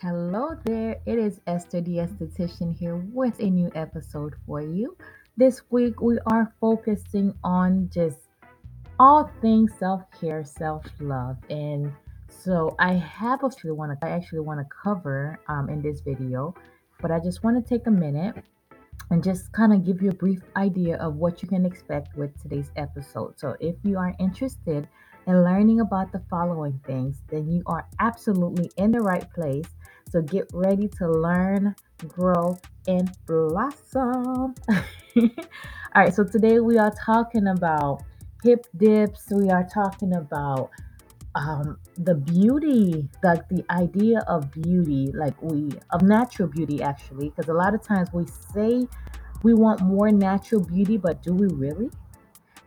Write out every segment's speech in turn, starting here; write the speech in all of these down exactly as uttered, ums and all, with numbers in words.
Hello there, it is Esther the Esthetician here with a new episode for you. This week we are focusing on just all things self-care, self-love. And so I have a few want to I actually want to cover um, in this video, but I just want to take a minute and just kind of give you a brief idea of what you can expect with today's episode. So if you are interested in learning about the following things, then you are absolutely in the right place. So get ready to learn, grow, and blossom. All right, so today we are talking about hip dips. We are talking about um, the beauty, like the idea of beauty, like we, of natural beauty actually, because a lot of times we say we want more natural beauty, but do we really?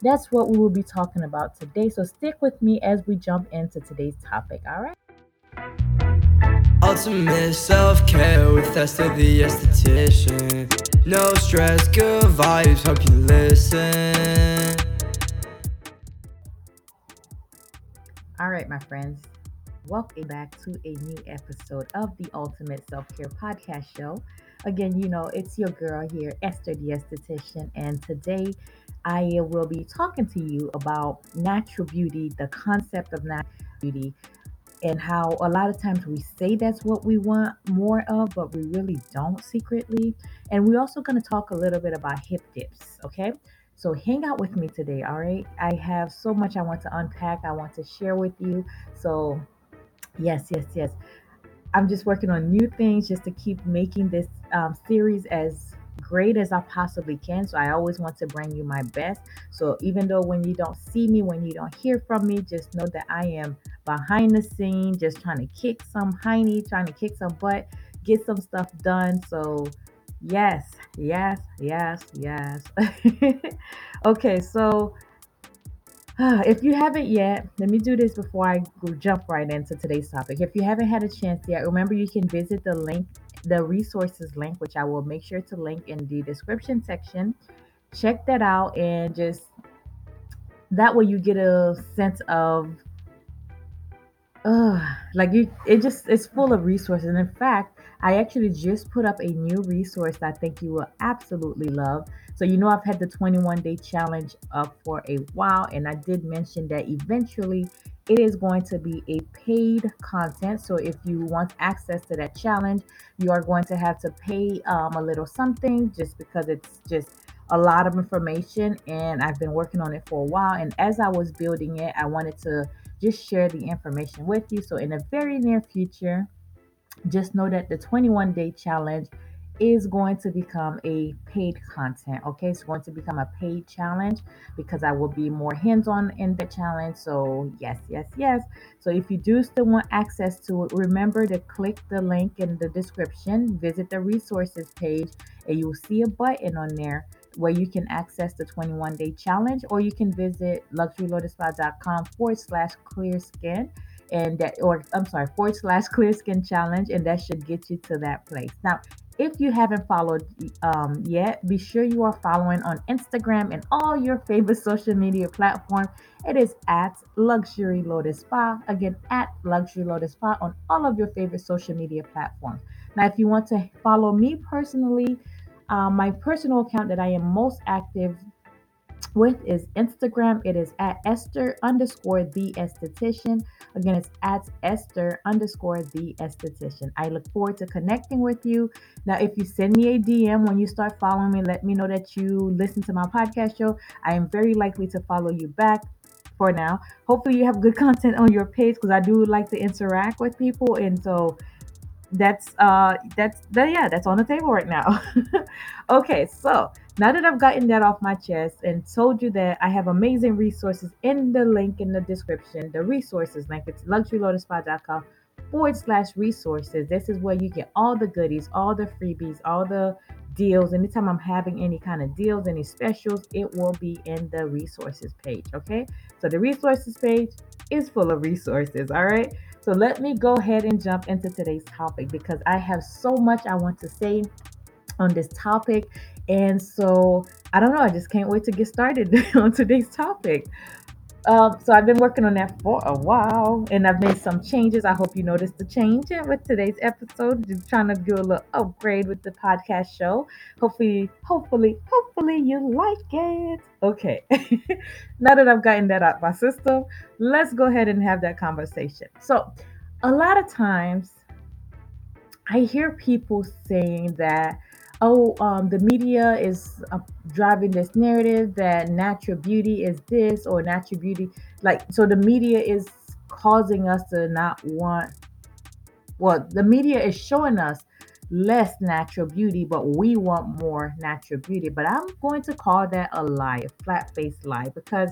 That's what we will be talking about today. So stick with me as we jump into today's topic, all right? Ultimate self-care with Esther the Esthetician. No stress, good vibes, hope you listen. All right, my friends. Welcome back to a new episode of the Ultimate Self-Care Podcast Show. Again, you know, it's your girl here, Esther the Esthetician, and today I will be talking to you about natural beauty, the concept of natural beauty, and how a lot of times we say that's what we want more of, but we really don't secretly. And we're also going to talk a little bit about hip dips, okay? So hang out with me today, all right? I have so much I want to unpack, I want to share with you. So yes, yes, yes. I'm just working on new things just to keep making this um, series as great as I possibly can. So I always want to bring you my best. So even though when you don't see me, when you don't hear from me, just know that I am behind the scene, just trying to kick some hiney, trying to kick some butt, get some stuff done. So yes, yes, yes, yes. Okay, so if you haven't yet, let me do this before I jump right into today's topic. If you haven't had a chance yet, remember you can visit the link, the resources link, which I will make sure to link in the description section. Check that out, and just that way you get a sense of uh like you it just it's full of resources. And in fact, I actually just put up a new resource that I think you will absolutely love. So you know I've had the twenty-one day challenge up for a while, and I did mention that eventually it is going to be a paid content. So if you want access to that challenge, you are going to have to pay um, a little something, just because it's just a lot of information, and I've been working on it for a while. And as I was building it, I wanted to just share the information with you. So in the very near future, just know that the twenty-one day challenge is going to become a paid content. Okay, it's going to become a paid challenge because I will be more hands-on in the challenge. So yes, yes, yes. So if you do still want access to it, remember to click the link in the description, visit the resources page, and you will see a button on there where you can access the twenty-one day challenge, or you can visit luxury lotus spa dot com forward slash clear skin. And that, or I'm sorry, forward slash clear skin challenge, and that should get you to that place. Now, if you haven't followed um, yet, be sure you are following on Instagram and all your favorite social media platforms. It is at Luxury Lotus Spa. Again, at Luxury Lotus Spa on all of your favorite social media platforms. Now, if you want to follow me personally, uh, my personal account that I am most active with is Instagram. It is at Esther underscore the Esthetician. Again, it's at Esther underscore the Esthetician. I look forward to connecting with you. Now, if you send me a D M when you start following me, let me know that you listen to my podcast show. I am very likely to follow you back. For now, hopefully you have good content on your page, because I do like to interact with people, and so that's uh that's that yeah that's on the table right now. Okay, so now that I've gotten that off my chest and told you that I have amazing resources in the link in the description, the resources link, it's luxury lotus spa dot com forward slash resources. This is where you get all the goodies, all the freebies, all the deals. Anytime I'm having any kind of deals, any specials, it will be in the resources page. Okay, so the resources page is full of resources. All right, so let me go ahead and jump into today's topic, because I have so much I want to say on this topic. And so I don't know, I just can't wait to get started on today's topic. Um, so I've been working on that for a while, and I've made some changes. I hope you noticed the change with today's episode. Just trying to do a little upgrade with the podcast show. Hopefully, hopefully, hopefully you like it. Okay. Now that I've gotten that out of my system, let's go ahead and have that conversation. So a lot of times I hear people saying that, oh, um, the media is uh, driving this narrative that natural beauty is this or natural beauty. Like, so the media is causing us to not want, well, the media is showing us less natural beauty, but we want more natural beauty. But I'm going to call that a lie, a flat-faced lie, because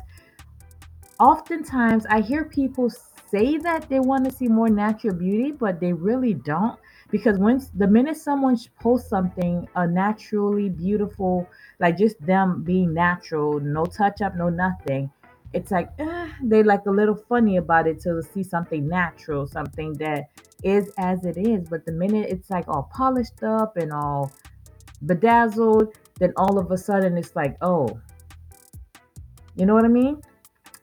oftentimes I hear people say that they want to see more natural beauty, but they really don't. Because when the minute someone posts something, a naturally beautiful, like just them being natural, no touch up, no nothing, it's like eh, they like a little funny about it to see something natural, something that is as it is. But the minute it's like all polished up and all bedazzled, then all of a sudden it's like, oh, you know what I mean?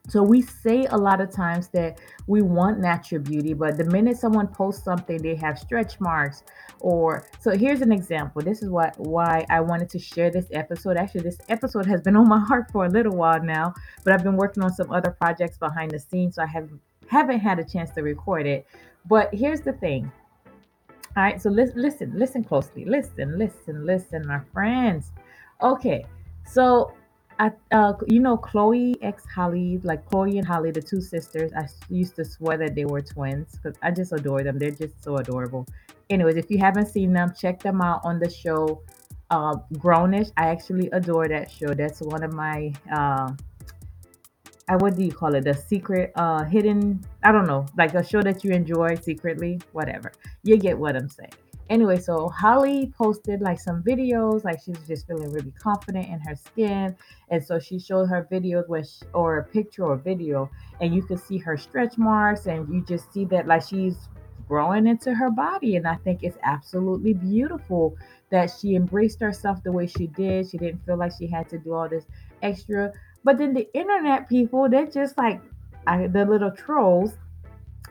So we say a lot of times that we want natural beauty, but the minute someone posts something, they have stretch marks. Or so here's an example. This is what why I wanted to share this episode. Actually, this episode has been on my heart for a little while now, but I've been working on some other projects behind the scenes, so I have, haven't had a chance to record it. But here's the thing. All right, so listen, listen, listen closely. Listen, listen, listen, my friends. Okay, so I, uh, you know, Chloe x Holly, like Chloe and Holly, the two sisters. I used to swear that they were twins because I just adore them. They're just so adorable. Anyways, if you haven't seen them, check them out on the show, uh, Grown-ish. I actually adore that show. That's one of my, uh, I, what do you call it? The secret, uh, hidden, I don't know, like a show that you enjoy secretly, whatever. You get what I'm saying. Anyway, so Holly posted like some videos, like she was just feeling really confident in her skin. And so she showed her videos where she, or a picture or video, and you could see her stretch marks and you just see that like she's growing into her body. And I think it's absolutely beautiful that she embraced herself the way she did. She didn't feel like she had to do all this extra. But then the internet people, they're just like I, the little trolls.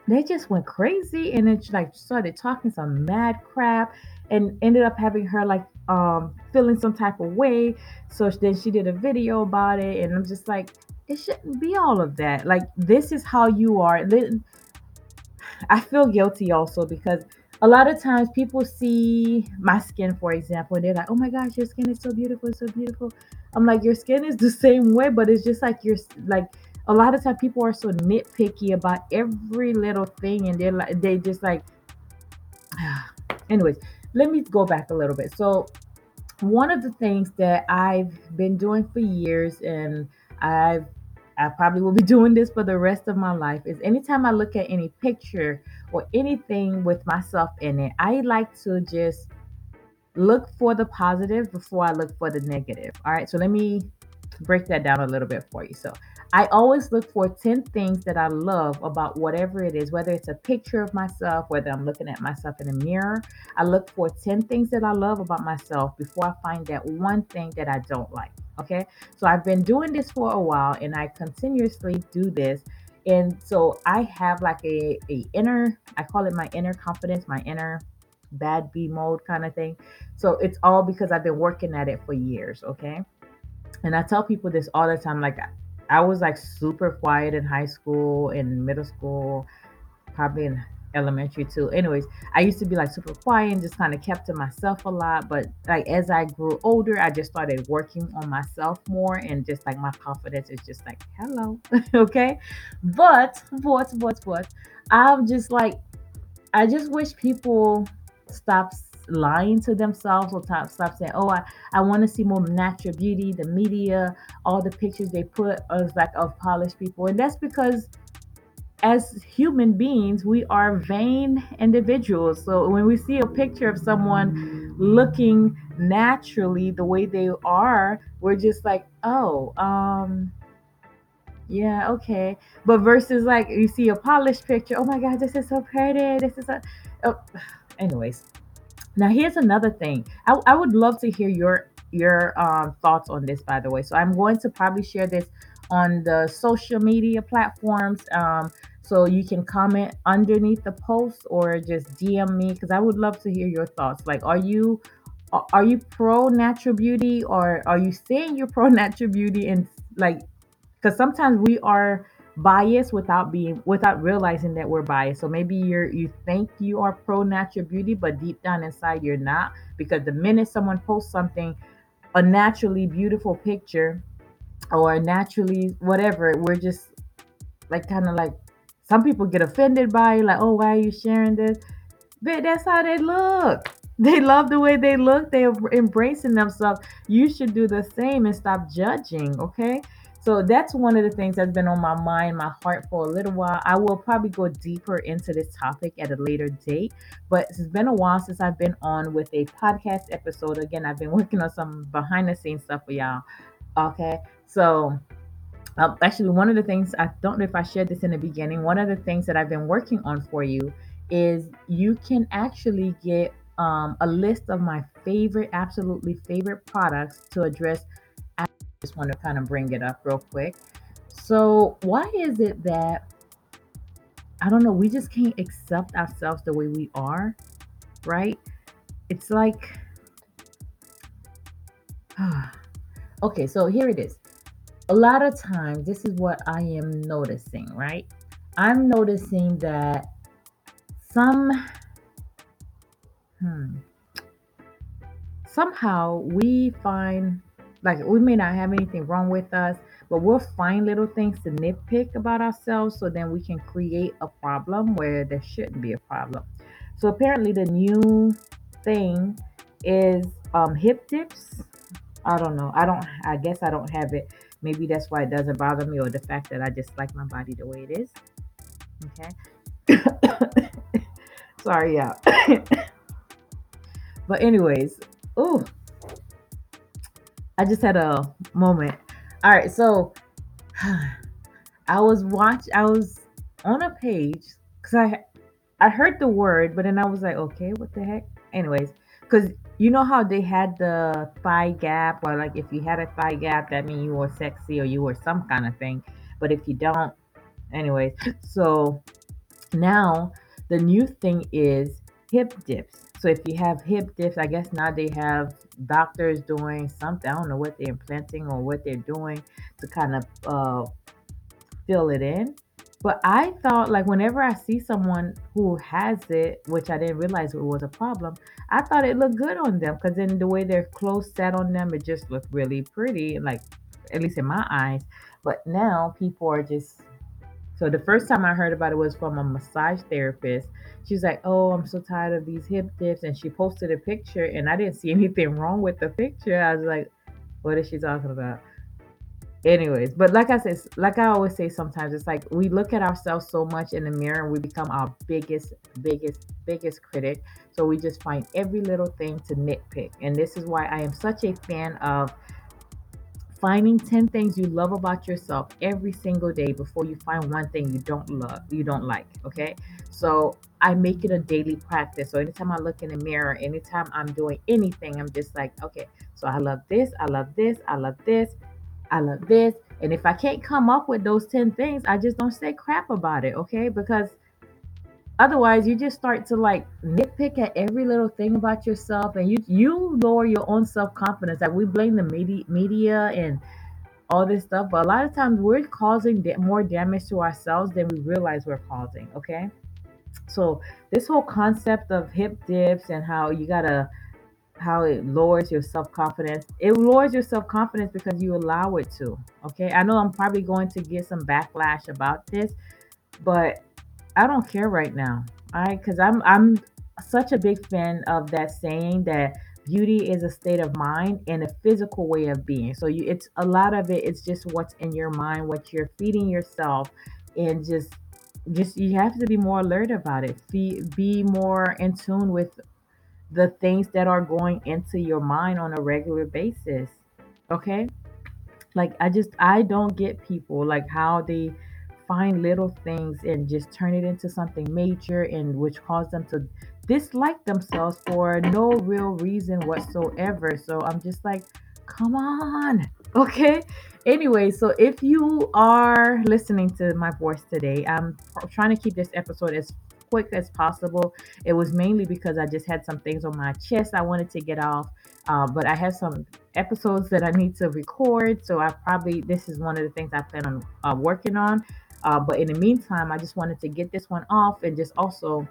They just went crazy and it like started talking some mad crap and ended up having her like um feeling some type of way. So then she did a video about it, and I'm just like, it shouldn't be all of that. Like, this is how you are. I feel guilty also because a lot of times people see my skin, for example, and they're like, oh my gosh, your skin is so beautiful, so beautiful. I'm like, your skin is the same way, but it's just like you're like, a lot of times people are so nitpicky about every little thing, and they're like, they just like, anyways, let me go back a little bit. So one of the things that I've been doing for years, and I've, I probably will be doing this for the rest of my life, is anytime I look at any picture or anything with myself in it, I like to just look for the positive before I look for the negative. All right. So let me break that down a little bit for you. So I always look for ten things that I love about whatever it is, whether it's a picture of myself, whether I'm looking at myself in a mirror. I look for ten things that I love about myself before I find that one thing that I don't like. Okay. So I've been doing this for a while, and I continuously do this. And so I have like a, a inner, I call it my inner confidence, my inner bad B mode kind of thing. So it's all because I've been working at it for years. Okay. And I tell people this all the time. Like, I was like super quiet in high school, in middle school, probably in elementary too. Anyways, I used to be like super quiet and just kind of kept to myself a lot. But like as I grew older, I just started working on myself more, and just like my confidence is just like, hello. Okay. But what, what, what? I'm just like, I just wish people stopped lying to themselves or top, stop saying, oh, I, I want to see more natural beauty. The media, all the pictures they put of like of polished people. And that's because as human beings, we are vain individuals. So when we see a picture of someone looking naturally the way they are, we're just like, oh, um, yeah, okay. But versus like you see a polished picture, oh my God, this is so pretty. This is a, oh. Anyways. Now, here's another thing. I, I would love to hear your your um, thoughts on this, by the way. So I'm going to probably share this on the social media platforms. Um, so you can comment underneath the post or just D M me, because I would love to hear your thoughts. Like, are you are you pro natural beauty, or are you saying you're pro natural beauty? And like, because sometimes we are biased without being without realizing that we're biased. So maybe you're you think you are pro natural beauty, but deep down inside you're not, because the minute someone posts something, a naturally beautiful picture or naturally whatever, we're just like kind of like, some people get offended by it, like, oh, why are you sharing this? But that's how they look. They love the way they look. They're embracing themselves. You should do the same and stop judging, okay? So that's one of the things that's been on my mind, my heart for a little while. I will probably go deeper into this topic at a later date, but it's been a while since I've been on with a podcast episode. Again, I've been working on some behind the scenes stuff for y'all, okay? So um, actually, one of the things, I don't know if I shared this in the beginning, one of the things that I've been working on for you is you can actually get um, a list of my favorite, absolutely favorite products to address. Just want to kind of bring it up real quick. So why is it that, I don't know, we just can't accept ourselves the way we are, right? It's like, okay, so here it is. A lot of times, this is what I am noticing, right? I'm noticing that some, hmm, somehow we find, like, we may not have anything wrong with us, but we'll find little things to nitpick about ourselves, so then we can create a problem where there shouldn't be a problem. So apparently the new thing is um, hip dips. I don't know. I don't, I guess I don't have it. Maybe that's why it doesn't bother me, or the fact that I just like my body the way it is. Okay. Sorry, y'all. But anyways, ooh. I just had a moment. All right, so I was watch. I was on a page because I I heard the word, but then I was like, okay, what the heck? Anyways, because you know how they had the thigh gap, or like if you had a thigh gap, that means you were sexy or you were some kind of thing. But if you don't, anyways. So now the new thing is hip dips. So if you have hip dips, I guess now they have doctors doing something. I don't know what they're implanting or what they're doing to kind of uh, fill it in. But I thought, like, whenever I see someone who has it, which I didn't realize it was a problem, I thought it looked good on them, because then the way their clothes sat on them, it just looked really pretty, like, at least in my eyes. But now people are just... So the first time I heard about it was from a massage therapist. She's like, oh, I'm so tired of these hip dips. And she posted a picture, and I didn't see anything wrong with the picture. I was like, what is she talking about? Anyways, but like I said, like I always say sometimes, it's like we look at ourselves so much in the mirror and we become our biggest, biggest, biggest critic. So we just find every little thing to nitpick. And this is why I am such a fan of finding ten things you love about yourself every single day before you find one thing you don't love, you don't like, okay? So I make it a daily practice. So anytime I look in the mirror, anytime I'm doing anything, I'm just like, okay, so I love this, I love this, I love this, I love this. And if I can't come up with those ten things, I just don't say crap about it, okay? Because otherwise, you just start to like nitpick at every little thing about yourself, and you you lower your own self-confidence. Like, we blame the media, media and all this stuff, but a lot of times we're causing more damage to ourselves than we realize we're causing, okay? So this whole concept of hip dips and how you gotta, how it lowers your self-confidence. It lowers your self-confidence because you allow it to, okay? I know I'm probably going to get some backlash about this, but I don't care right now, all right? Because I'm I'm such a big fan of that saying that beauty is a state of mind and a physical way of being. So you, it's a lot of it. It's just what's in your mind, what you're feeding yourself, and just just you have to be more alert about it. Be, be more in tune with the things that are going into your mind on a regular basis, okay? Like I just I don't get people like how they find little things and just turn it into something major, and which caused them to dislike themselves for no real reason whatsoever. So I'm just like, come on, Okay. Anyway, so if you are listening to my voice today, I'm trying to keep this episode as quick as possible. It was mainly because I just had some things on my chest I wanted to get off, uh, but I have some episodes that I need to record. So I probably, this is one of the things I plan on uh, working on. Uh, but in the meantime, I just wanted to get this one off, and just also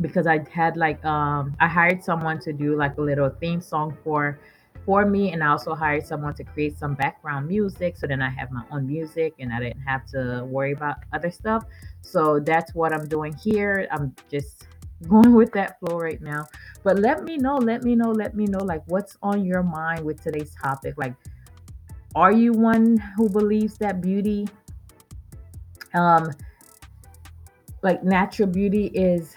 because I had like, um, I hired someone to do like a little theme song for for me, and I also hired someone to create some background music, so then I have my own music and I didn't have to worry about other stuff. So that's what I'm doing here. I'm just going with that flow right now. But let me know, let me know, let me know, like, what's on your mind with today's topic? Like, are you one who believes that beauty, um, like natural beauty is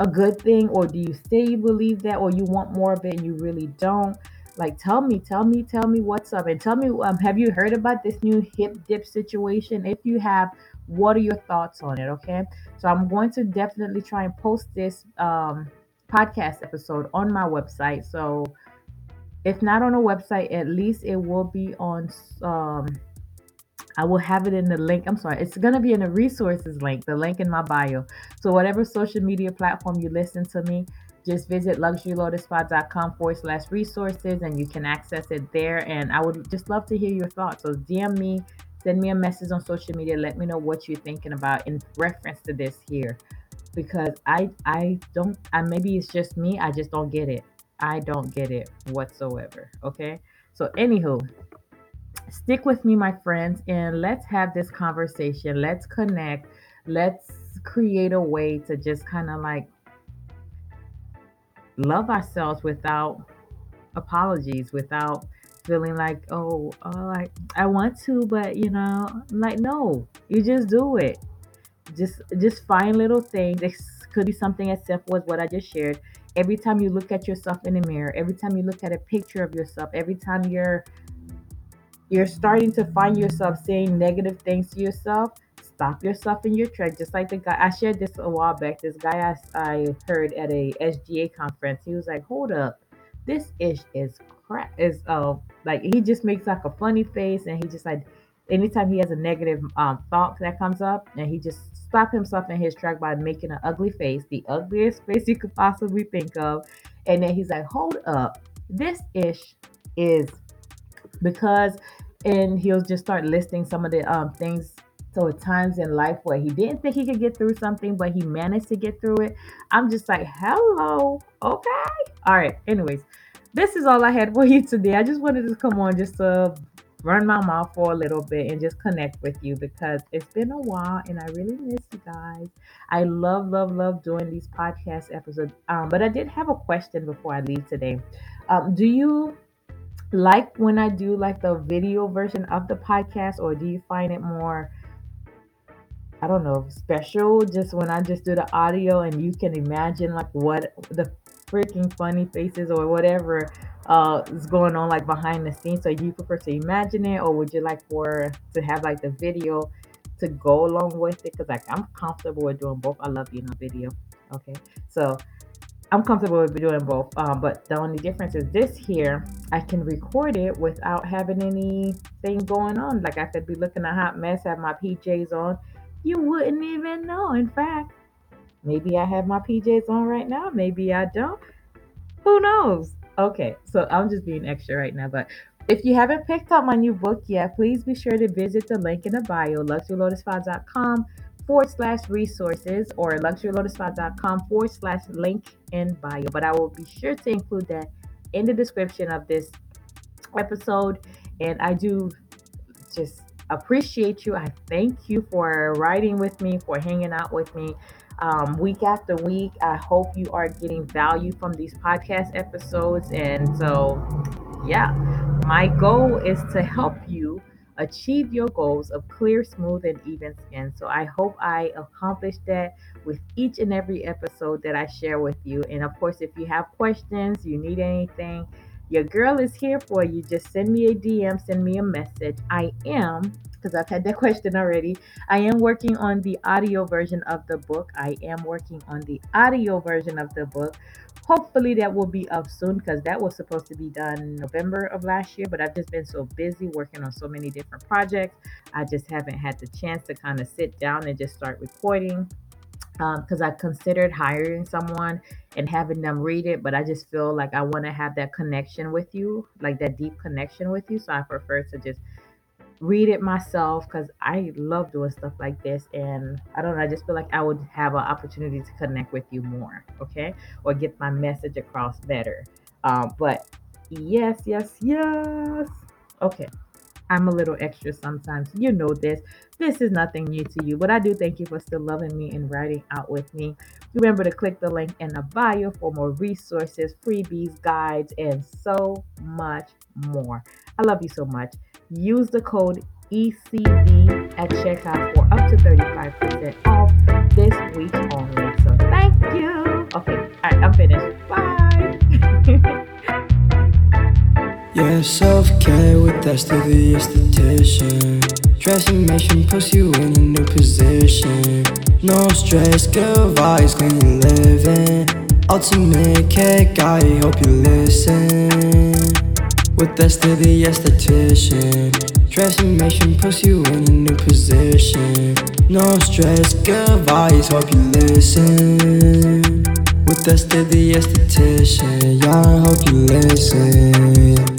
a good thing, or do you say you believe that, or you want more of it and you really don't? Like, tell me, tell me, tell me what's up. And tell me, um, have you heard about this new hip dip situation? If you have, what are your thoughts on it? Okay. So I'm going to definitely try and post this um, podcast episode on my website. So if not on a website, at least it will be on, um, I will have it in the link. I'm sorry. It's going to be in the resources link, the link in my bio. So whatever social media platform you listen to me, just visit luxury lotus spa dot com forward slash resources, and you can access it there. And I would just love to hear your thoughts. So D M me, send me a message on social media. Let me know what you're thinking about in reference to this here, because I I don't, I maybe it's just me. I just don't get it. I don't get it whatsoever. Okay. So anywho, stick with me, my friends, and let's have this conversation. Let's connect. Let's create a way to just kind of like love ourselves without apologies, without feeling like, oh, oh I, I want to, but you know, I'm like, no, you just do it. Just just find little things. It could be something as simple as what I just shared. Every time you look at yourself in the mirror, every time you look at a picture of yourself, every time you're you're starting to find yourself saying negative things to yourself, stop yourself in your track. Just like the guy, I shared this a while back. This guy I, I heard at a S G A conference, he was like, hold up, this ish is crap. Is uh, like, he just makes like a funny face, and he just like, anytime he has a negative um, thought that comes up, and he just stopped himself in his track by making an ugly face, the ugliest face you could possibly think of. And then he's like, hold up, this ish is because, and he'll just start listing some of the um things. So at times in life where he didn't think he could get through something, but he managed to get through it. I'm just like, hello. Okay. All right. Anyways, this is all I had for you today. I just wanted to come on just to run my mouth for a little bit and just connect with you, because it's been a while and I really miss you guys. I love, love, love doing these podcast episodes. Um, but I did have a question before I leave today. Um, do you like when I do like the video version of the podcast, or do you find it more, I don't know, special just when I just do the audio, and you can imagine like what the freaking funny faces or whatever uh, is going on like behind the scenes? So you prefer to imagine it, or would you like for to have like the video to go along with it? Because like I'm comfortable with doing both. I love, you know, video. Okay, so I'm comfortable with doing both. Um, but the only difference is this here, I can record it without having anything going on. Like I could be looking a hot mess, have my P Js on. You wouldn't even know. In fact, maybe I have my P Js on right now. Maybe I don't. Who knows? Okay, so I'm just being extra right now. But if you haven't picked up my new book yet, please be sure to visit the link in the bio, luxury lotus spa dot com forward slash resources, or luxury lotus spa dot com forward slash link in bio. But I will be sure to include that in the description of this episode. And I do just appreciate you. I thank you for riding with me, for hanging out with me um, week after week. I hope you are getting value from these podcast episodes. And so, yeah, my goal is to help you achieve your goals of clear, smooth, and even skin. So I hope I accomplish that with each and every episode that I share with you. And of course, if you have questions, you need anything, your girl is here for you. Just send me a D M, send me a message. I am, because I've had that question already, I am working on the audio version of the book. I am working on the audio version of the book. Hopefully that will be up soon, because that was supposed to be done November of last year, but I've just been so busy working on so many different projects. I just haven't had the chance to kind of sit down and just start recording, because um, I considered hiring someone and having them read it, but I just feel like I want to have that connection with you, like that deep connection with you. So I prefer to just read it myself, because I love doing stuff like this, and I don't know, I just feel like I would have an opportunity to connect with you more, okay, or get my message across better. Um, but yes, yes, yes. Okay, I'm a little extra sometimes. You know this. This is nothing new to you, but I do thank you for still loving me and riding out with me. Remember to click the link in the bio for more resources, freebies, guides, and so much more. I love you so much. Use the code E C D at checkout for up to thirty-five percent off this week only. So thank you. Okay, all right, I'm finished. Bye. Yeah, self-care with Esther the Esthetician. Transformation puts you in a new position. No stress, good vibes, clean living. Ultimate cake, I hope you listen. With Esther the Esthetician, transformation puts you in a new position. No stress, good vibes, hope you listen. With Esther the Esthetician, y'all hope you listen.